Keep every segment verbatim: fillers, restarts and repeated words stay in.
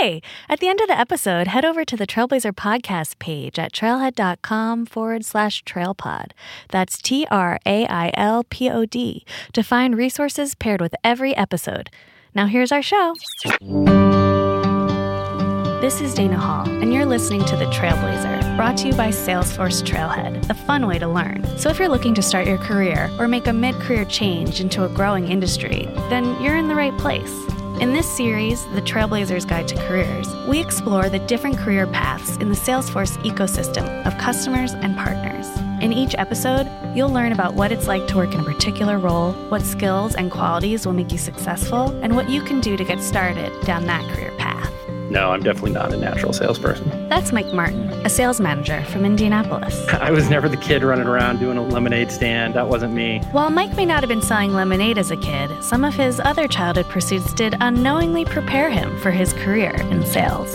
Yay! At the end of the episode, head over to the Trailblazer podcast page at trailhead.com forward slash trailpod. That's T R A I L P O D to find resources paired with every episode. Now here's our show. This is Dana Hall, and you're listening to The Trailblazer, brought to you by Salesforce Trailhead, a fun way to learn. So if you're looking to start your career or make a mid-career change into a growing industry, then you're in the right place. In this series, The Trailblazer's Guide to Careers, we explore the different career paths in the Salesforce ecosystem of customers and partners. In each episode, you'll learn about what it's like to work in a particular role, what skills and qualities will make you successful, and what you can do to get started down that career path. No, I'm definitely not a natural salesperson. That's Mike Martin, a sales manager from Indianapolis. I was never the kid running around doing a lemonade stand. That wasn't me. While Mike may not have been selling lemonade as a kid, some of his other childhood pursuits did unknowingly prepare him for his career in sales.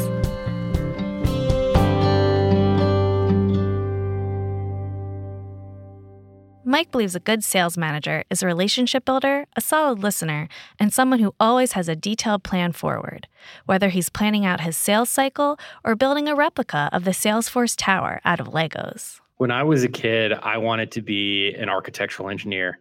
Mike believes a good sales manager is a relationship builder, a solid listener, and someone who always has a detailed plan forward, whether he's planning out his sales cycle or building a replica of the Salesforce Tower out of Legos. When I was a kid, I wanted to be an architectural engineer.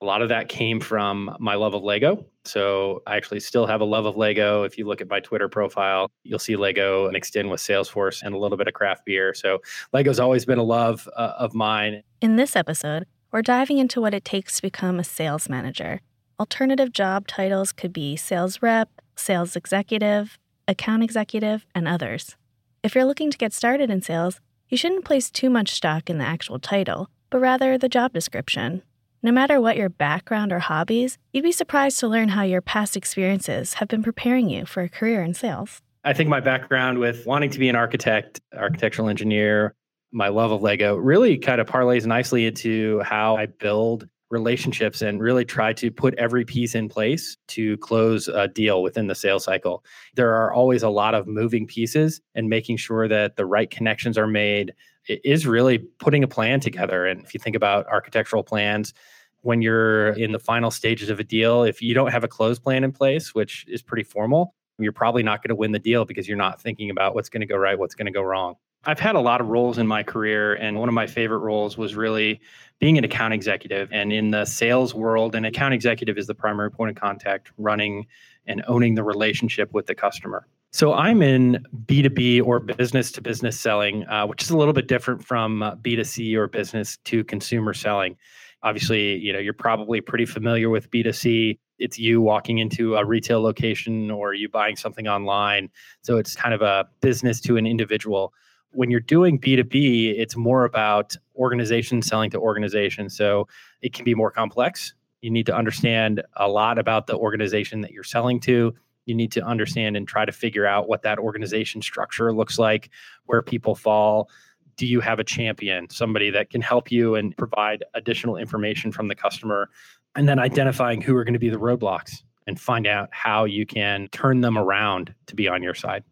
A lot of that came from my love of Lego. So I actually still have a love of Lego. If you look at my Twitter profile, you'll see Lego mixed in with Salesforce and a little bit of craft beer. So Lego's always been a love uh, of mine. In this episode, we're diving into what it takes to become a sales manager. Alternative job titles could be sales rep, sales executive, account executive, and others. If you're looking to get started in sales, you shouldn't place too much stock in the actual title, but rather the job description. No matter what your background or hobbies, you'd be surprised to learn how your past experiences have been preparing you for a career in sales. I think my background with wanting to be an architect, architectural engineer, my love of Lego really kind of parlays nicely into how I build relationships and really try to put every piece in place to close a deal within the sales cycle. There are always a lot of moving pieces, and making sure that the right connections are made is really putting a plan together. And if you think about architectural plans, when you're in the final stages of a deal, if you don't have a close plan in place, which is pretty formal, you're probably not going to win the deal because you're not thinking about what's going to go right, what's going to go wrong. I've had a lot of roles in my career, and one of my favorite roles was really being an account executive. And in the sales world, an account executive is the primary point of contact running and owning the relationship with the customer. So I'm in B to B or business-to-business selling, uh, which is a little bit different from uh, B to C or business-to-consumer selling. Obviously, you know, you're probably pretty familiar with B to C. It's you walking into a retail location or you buying something online. So it's kind of a business to an individual. When you're doing B to B, it's more about organization selling to organization. So it can be more complex. You need to understand a lot about the organization that you're selling to. You need to understand and try to figure out what that organization structure looks like, where people fall. Do you have a champion, somebody that can help you and provide additional information from the customer? And then identifying who are going to be the roadblocks and find out how you can turn them around to be on your side.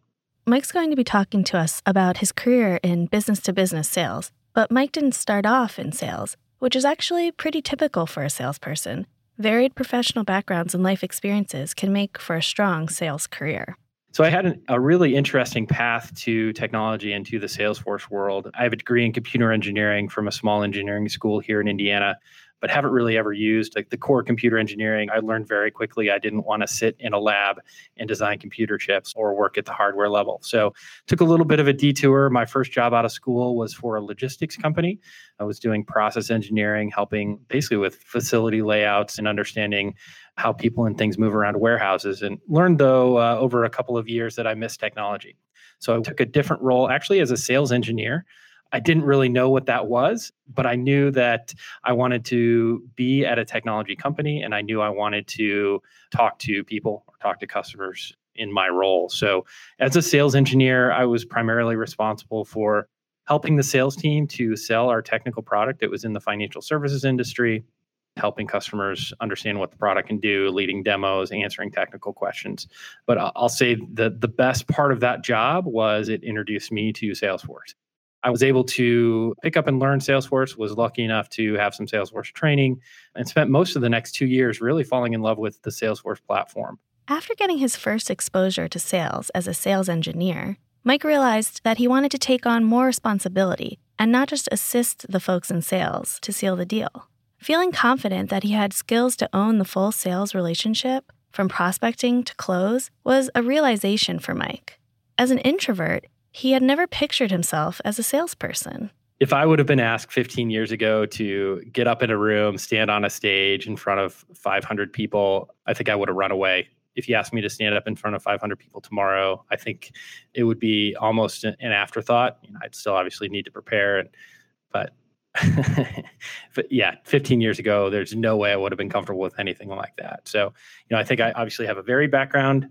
Mike's going to be talking to us about his career in business-to-business sales, but Mike didn't start off in sales, which is actually pretty typical for a salesperson. Varied professional backgrounds and life experiences can make for a strong sales career. So I had an, a really interesting path to technology and to the Salesforce world. I have a degree in computer engineering from a small engineering school here in Indiana, but haven't really ever used like the core computer engineering. I learned very quickly I didn't want to sit in a lab and design computer chips or work at the hardware level. So took a little bit of a detour. My first job out of school was for a logistics company. I was doing process engineering, helping basically with facility layouts and understanding how people and things move around warehouses, and learned though uh, over a couple of years that I missed technology. So I took a different role actually as a sales engineer. I didn't really know what that was, but I knew that I wanted to be at a technology company, and I knew I wanted to talk to people or talk to customers in my role. So as a sales engineer, I was primarily responsible for helping the sales team to sell our technical product. It was in the financial services industry, helping customers understand what the product can do, leading demos, answering technical questions. But I'll say the, the best part of that job was it introduced me to Salesforce. I was able to pick up and learn Salesforce, was lucky enough to have some Salesforce training, and spent most of the next two years really falling in love with the Salesforce platform. After getting his first exposure to sales as a sales engineer, Mike realized that he wanted to take on more responsibility and not just assist the folks in sales to seal the deal. Feeling confident that he had skills to own the full sales relationship, from prospecting to close, was a realization for Mike. As an introvert, he had never pictured himself as a salesperson. If I would have been asked fifteen years ago to get up in a room, stand on a stage in front of five hundred people, I think I would have run away. If you asked me to stand up in front of five hundred people tomorrow, I think it would be almost an afterthought. You know, I'd still obviously need to prepare, and, but, but yeah, fifteen years ago, there's no way I would have been comfortable with anything like that. So, you know, I think I obviously have a varied background,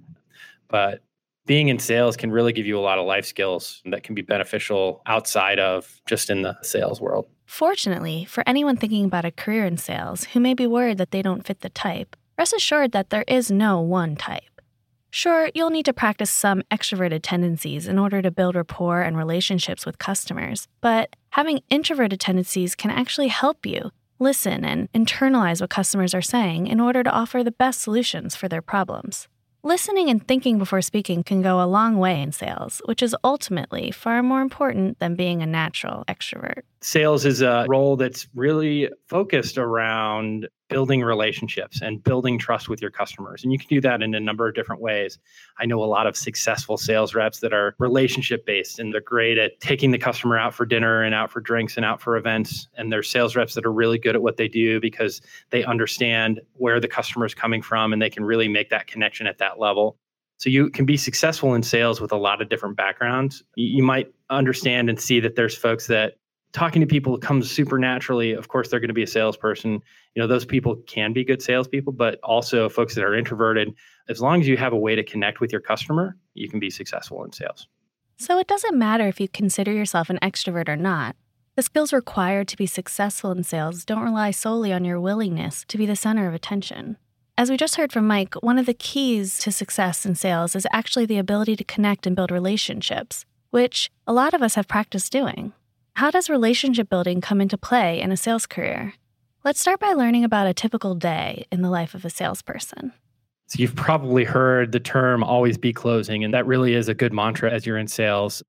but being in sales can really give you a lot of life skills that can be beneficial outside of just in the sales world. Fortunately, for anyone thinking about a career in sales who may be worried that they don't fit the type, rest assured that there is no one type. Sure, you'll need to practice some extroverted tendencies in order to build rapport and relationships with customers, but having introverted tendencies can actually help you listen and internalize what customers are saying in order to offer the best solutions for their problems. Listening and thinking before speaking can go a long way in sales, which is ultimately far more important than being a natural extrovert. Sales is a role that's really focused around building relationships and building trust with your customers. And you can do that in a number of different ways. I know a lot of successful sales reps that are relationship-based, and they're great at taking the customer out for dinner and out for drinks and out for events. And they're sales reps that are really good at what they do because they understand where the customer is coming from, and they can really make that connection at that level. So you can be successful in sales with a lot of different backgrounds. You might understand and see that there's folks that talking to people comes super naturally. Of course, they're going to be a salesperson. You know, those people can be good salespeople, but also folks that are introverted. As long as you have a way to connect with your customer, you can be successful in sales. So it doesn't matter if you consider yourself an extrovert or not. The skills required to be successful in sales don't rely solely on your willingness to be the center of attention. As we just heard from Mike, one of the keys to success in sales is actually the ability to connect and build relationships, which a lot of us have practiced doing. How does relationship building come into play in a sales career? Let's start by learning about a typical day in the life of a salesperson. So you've probably heard the term always be closing, and that really is a good mantra as you're in sales.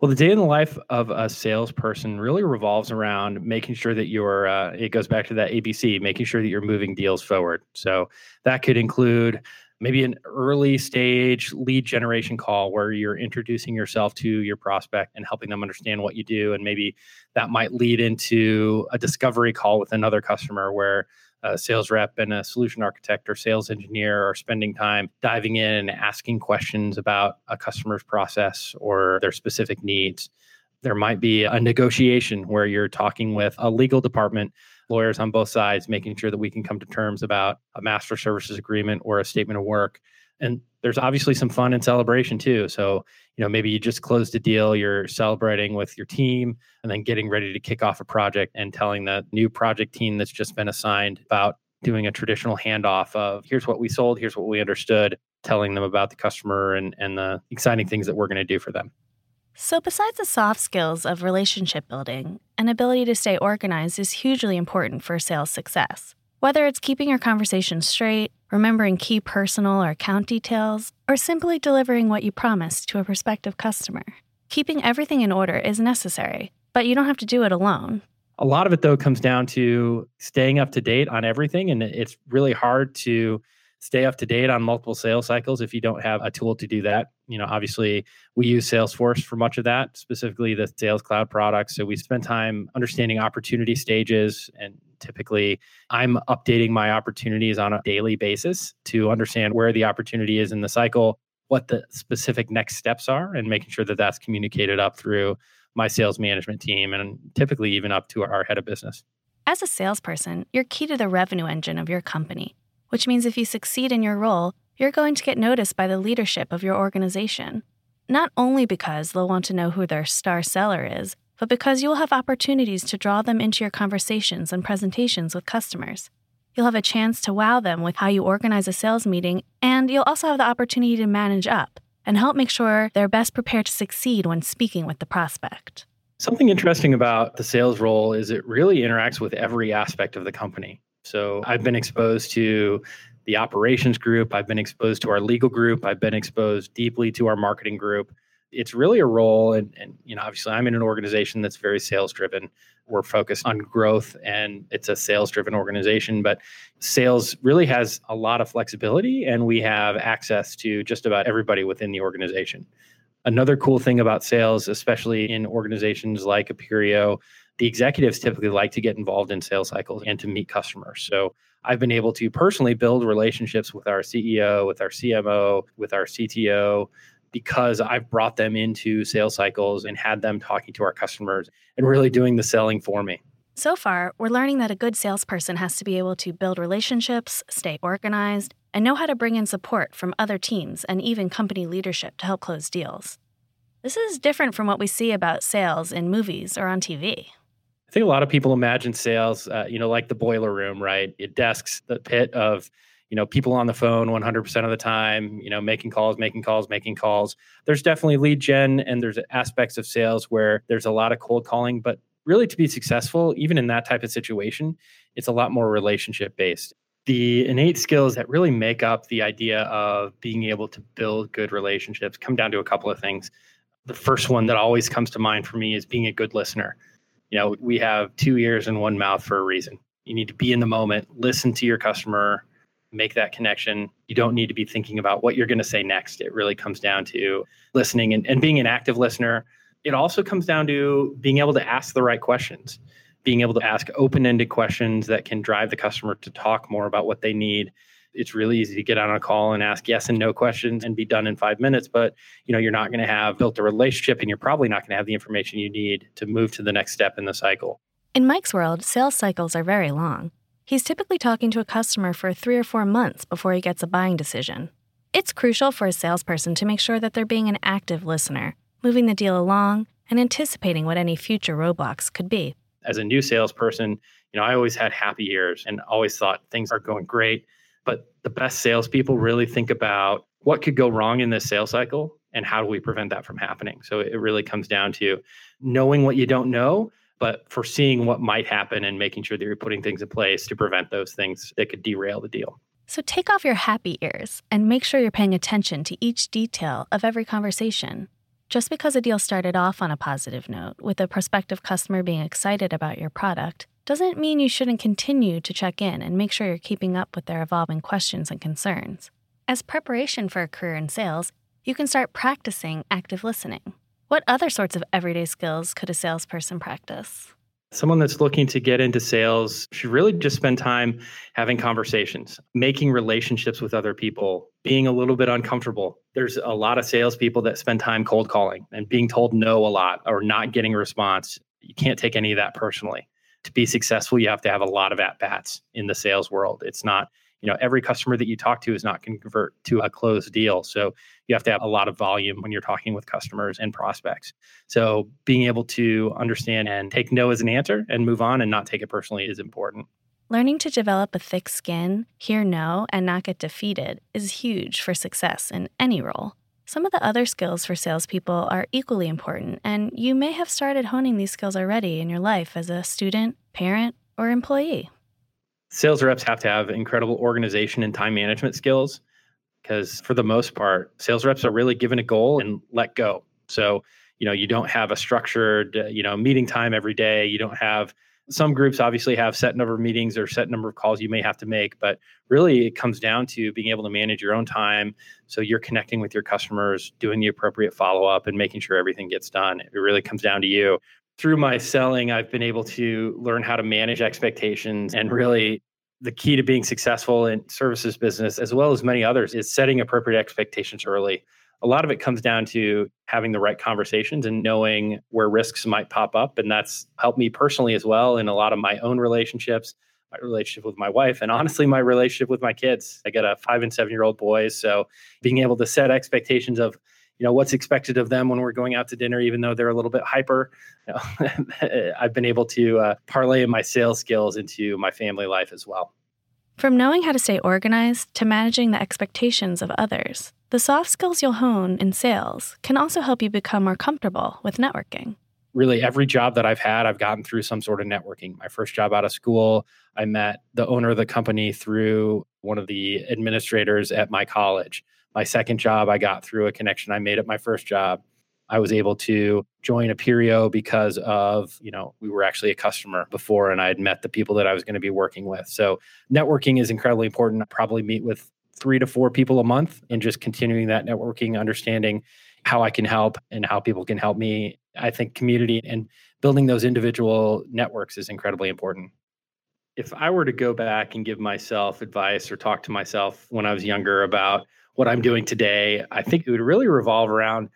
Well, the day in the life of a salesperson really revolves around making sure that you're, uh, it goes back to that A B C, making sure that you're moving deals forward. So that could include maybe an early stage lead generation call where you're introducing yourself to your prospect and helping them understand what you do. And maybe that might lead into a discovery call with another customer where a sales rep and a solution architect or sales engineer are spending time diving in and asking questions about a customer's process or their specific needs. There might be a negotiation where you're talking with a legal department, lawyers on both sides, making sure that we can come to terms about a master services agreement or a statement of work. And there's obviously some fun and celebration too. So, you know, maybe you just closed a deal, you're celebrating with your team, and then getting ready to kick off a project and telling the new project team that's just been assigned about doing a traditional handoff of here's what we sold, here's what we understood, telling them about the customer and, and the exciting things that we're going to do for them. So besides the soft skills of relationship building, an ability to stay organized is hugely important for sales success. Whether it's keeping your conversation straight, remembering key personal or account details, or simply delivering what you promised to a prospective customer. Keeping everything in order is necessary, but you don't have to do it alone. A lot of it, though, comes down to staying up to date on everything, and it's really hard to stay up to date on multiple sales cycles if you don't have a tool to do that. You know, obviously, we use Salesforce for much of that, specifically the Sales Cloud products. So we spend time understanding opportunity stages. And typically, I'm updating my opportunities on a daily basis to understand where the opportunity is in the cycle, what the specific next steps are, and making sure that that's communicated up through my sales management team and typically even up to our head of business. As a salesperson, you're key to the revenue engine of your company, which means if you succeed in your role, you're going to get noticed by the leadership of your organization. Not only because they'll want to know who their star seller is, but because you'll have opportunities to draw them into your conversations and presentations with customers. You'll have a chance to wow them with how you organize a sales meeting, and you'll also have the opportunity to manage up and help make sure they're best prepared to succeed when speaking with the prospect. Something interesting about the sales role is it really interacts with every aspect of the company. So I've been exposed to the operations group. I've been exposed to our legal group. I've been exposed deeply to our marketing group. It's really a role, and, and you know, obviously I'm in an organization that's very sales-driven. We're focused on growth, and it's a sales-driven organization, but sales really has a lot of flexibility, and we have access to just about everybody within the organization. Another cool thing about sales, especially in organizations like Appirio, the executives typically like to get involved in sales cycles and to meet customers. So I've been able to personally build relationships with our C E O, with our C M O, with our C T O, because I've brought them into sales cycles and had them talking to our customers and really doing the selling for me. So far, we're learning that a good salesperson has to be able to build relationships, stay organized, and know how to bring in support from other teams and even company leadership to help close deals. This is different from what we see about sales in movies or on T V. I think a lot of people imagine sales, uh, you know, like the boiler room, right? It desks, the pit of, you know, people on the phone one hundred percent of the time, you know, making calls, making calls, making calls. There's definitely lead gen, and there's aspects of sales where there's a lot of cold calling, but really to be successful, even in that type of situation, it's a lot more relationship based. The innate skills that really make up the idea of being able to build good relationships come down to a couple of things. The first one that always comes to mind for me is being a good listener. You know, we have two ears and one mouth for a reason. You need to be in the moment, listen to your customer, make that connection. You don't need to be thinking about what you're going to say next. It really comes down to listening and, and being an active listener. It also comes down to being able to ask the right questions, being able to ask open-ended questions that can drive the customer to talk more about what they need. It's really easy to get on a call and ask yes and no questions and be done in five minutes, but you know, you're not going to have built a relationship, and you're probably not going to have the information you need to move to the next step in the cycle. In Mike's world, sales cycles are very long. He's typically talking to a customer for three or four months before he gets a buying decision. It's crucial for a salesperson to make sure that they're being an active listener, moving the deal along, and anticipating what any future roadblocks could be. As a new salesperson, you know, I always had happy ears and always thought things are going great, but the best salespeople really think about what could go wrong in this sales cycle and how do we prevent that from happening. So it really comes down to knowing what you don't know, but foreseeing what might happen and making sure that you're putting things in place to prevent those things that could derail the deal. So take off your happy ears and make sure you're paying attention to each detail of every conversation. Just because a deal started off on a positive note, with a prospective customer being excited about your product, doesn't mean you shouldn't continue to check in and make sure you're keeping up with their evolving questions and concerns. As preparation for a career in sales, you can start practicing active listening. What other sorts of everyday skills could a salesperson practice? Someone that's looking to get into sales should really just spend time having conversations, making relationships with other people, being a little bit uncomfortable. There's a lot of salespeople that spend time cold calling and being told no a lot or not getting a response. You can't take any of that personally. To be successful, you have to have a lot of at-bats in the sales world. It's not, you know, every customer that you talk to is not going to convert to a closed deal. So you have to have a lot of volume when you're talking with customers and prospects. So being able to understand and take no as an answer and move on and not take it personally is important. Learning to develop a thick skin, hear no, and not get defeated is huge for success in any role. Some of the other skills for salespeople are equally important, and you may have started honing these skills already in your life as a student, parent, or employee. Sales reps have to have incredible organization and time management skills because for the most part, sales reps are really given a goal and let go. So, you know, you don't have a structured, you know, meeting time every day. You don't have, some groups obviously have set number of meetings or set number of calls you may have to make, but really it comes down to being able to manage your own time. So you're connecting with your customers, doing the appropriate follow-up and making sure everything gets done. It really comes down to you. Through my selling, I've been able to learn how to manage expectations, and really the key to being successful in services business, as well as many others, is setting appropriate expectations early. A lot of it comes down to having the right conversations and knowing where risks might pop up. And that's helped me personally as well in a lot of my own relationships, my relationship with my wife, and honestly, my relationship with my kids. I got a five and seven-year-old boys. So being able to set expectations of, you know, what's expected of them when we're going out to dinner, even though they're a little bit hyper. You know, I've been able to uh, parlay my sales skills into my family life as well. From knowing how to stay organized to managing the expectations of others, the soft skills you'll hone in sales can also help you become more comfortable with networking. really every job that I've had, I've gotten through some sort of networking. My first job out of school, I met the owner of the company through one of the administrators at my college. My second job, I got through a connection I made at my first job. I was able to join Appirio because of, you know, we were actually a customer before and I had met the people that I was going to be working with. So networking is incredibly important. I probably meet with three to four people a month and just continuing that networking, understanding how I can help and how people can help me. I think community and building those individual networks is incredibly important. If I were to go back and give myself advice or talk to myself when I was younger about what I'm doing today, I think it would really revolve around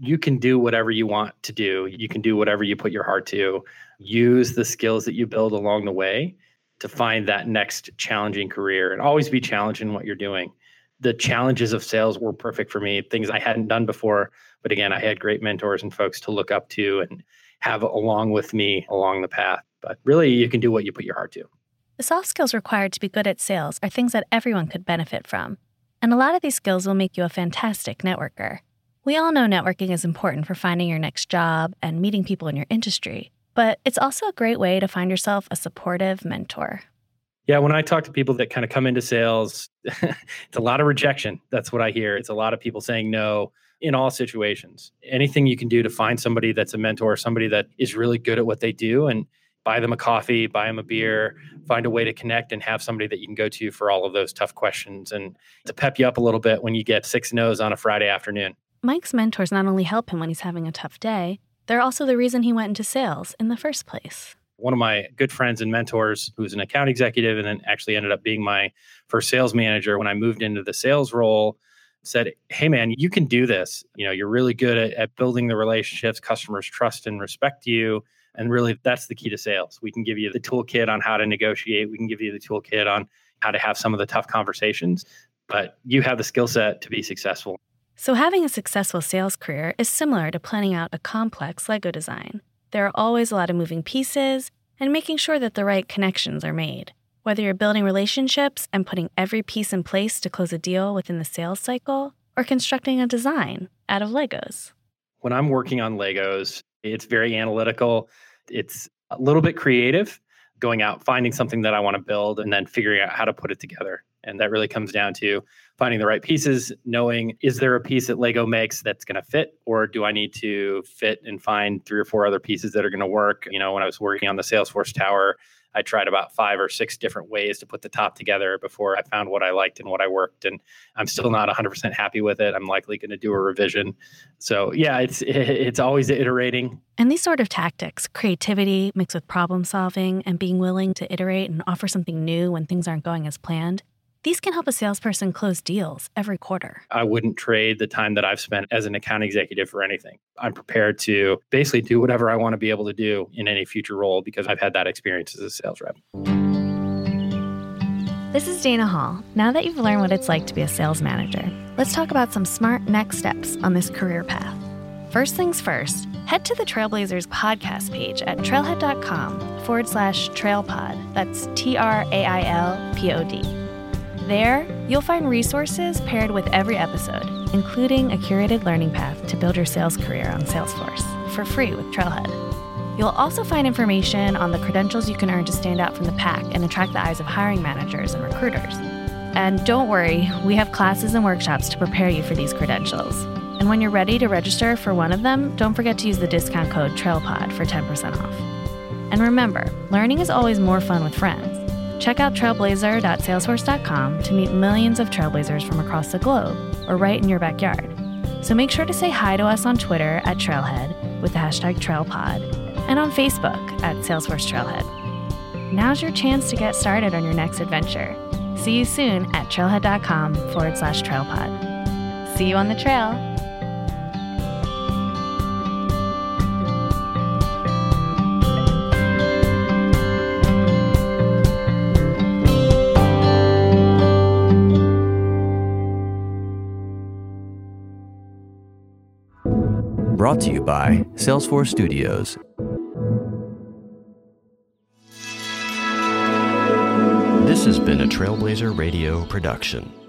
you can do whatever you want to do. You can do whatever you put your heart to. Use the skills that you build along the way to find that next challenging career and always be challenged in what you're doing. The challenges of sales were perfect for me, things I hadn't done before. But again, I had great mentors and folks to look up to and have along with me along the path. But really, you can do what you put your heart to. The soft skills required to be good at sales are things that everyone could benefit from. And a lot of these skills will make you a fantastic networker. We all know networking is important for finding your next job and meeting people in your industry, but it's also a great way to find yourself a supportive mentor. Yeah, when I talk to people that kind of come into sales, it's a lot of rejection. That's what I hear. It's a lot of people saying no in all situations. Anything you can do to find somebody that's a mentor, somebody that is really good at what they do, and buy them a coffee, buy them a beer, find a way to connect and have somebody that you can go to for all of those tough questions and to pep you up a little bit when you get six no's on a Friday afternoon. Mike's mentors not only help him when he's having a tough day, they're also the reason he went into sales in the first place. One of my good friends and mentors, who's an account executive and then actually ended up being my first sales manager when I moved into the sales role, said, hey, man, you can do this. You know, you're really good at, at building the relationships, customers trust and respect you. And really, that's the key to sales. We can give you the toolkit on how to negotiate. We can give you the toolkit on how to have some of the tough conversations, but you have the skill set to be successful. So having a successful sales career is similar to planning out a complex Lego design. There are always a lot of moving pieces and making sure that the right connections are made. Whether you're building relationships and putting every piece in place to close a deal within the sales cycle or constructing a design out of Legos. When I'm working on Legos, it's very analytical. It's a little bit creative, going out, finding something that I want to build and then figuring out how to put it together. And that really comes down to finding the right pieces, knowing, is there a piece that Lego makes that's going to fit? Or do I need to fit and find three or four other pieces that are going to work? You know, when I was working on the Salesforce Tower, I tried about five or six different ways to put the top together before I found what I liked and what I worked. And I'm still not one hundred percent happy with it. I'm likely going to do a revision. So yeah, it's it's always iterating. And these sort of tactics, creativity mixed with problem solving and being willing to iterate and offer something new when things aren't going as planned, these can help a salesperson close deals every quarter. I wouldn't trade the time that I've spent as an account executive for anything. I'm prepared to basically do whatever I want to be able to do in any future role because I've had that experience as a sales rep. This is Dana Hall. Now that you've learned what it's like to be a sales manager, let's talk about some smart next steps on this career path. First things first, head to the Trailblazers podcast page at trailhead.com forward slash trailpod. That's T R A I L P O D. There, you'll find resources paired with every episode, including a curated learning path to build your sales career on Salesforce for free with Trailhead. You'll also find information on the credentials you can earn to stand out from the pack and attract the eyes of hiring managers and recruiters. And don't worry, we have classes and workshops to prepare you for these credentials. And when you're ready to register for one of them, don't forget to use the discount code TRAILPOD for ten percent off. And remember, learning is always more fun with friends. Check out trailblazer dot salesforce dot com to meet millions of Trailblazers from across the globe or right in your backyard. So make sure to say hi to us on Twitter at Trailhead with the hashtag TrailPod and on Facebook at Salesforce Trailhead. Now's your chance to get started on your next adventure. See you soon at trailhead.com forward slash TrailPod. See you on the trail. Brought to you by Salesforce Studios. This has been a Trailblazer Radio production.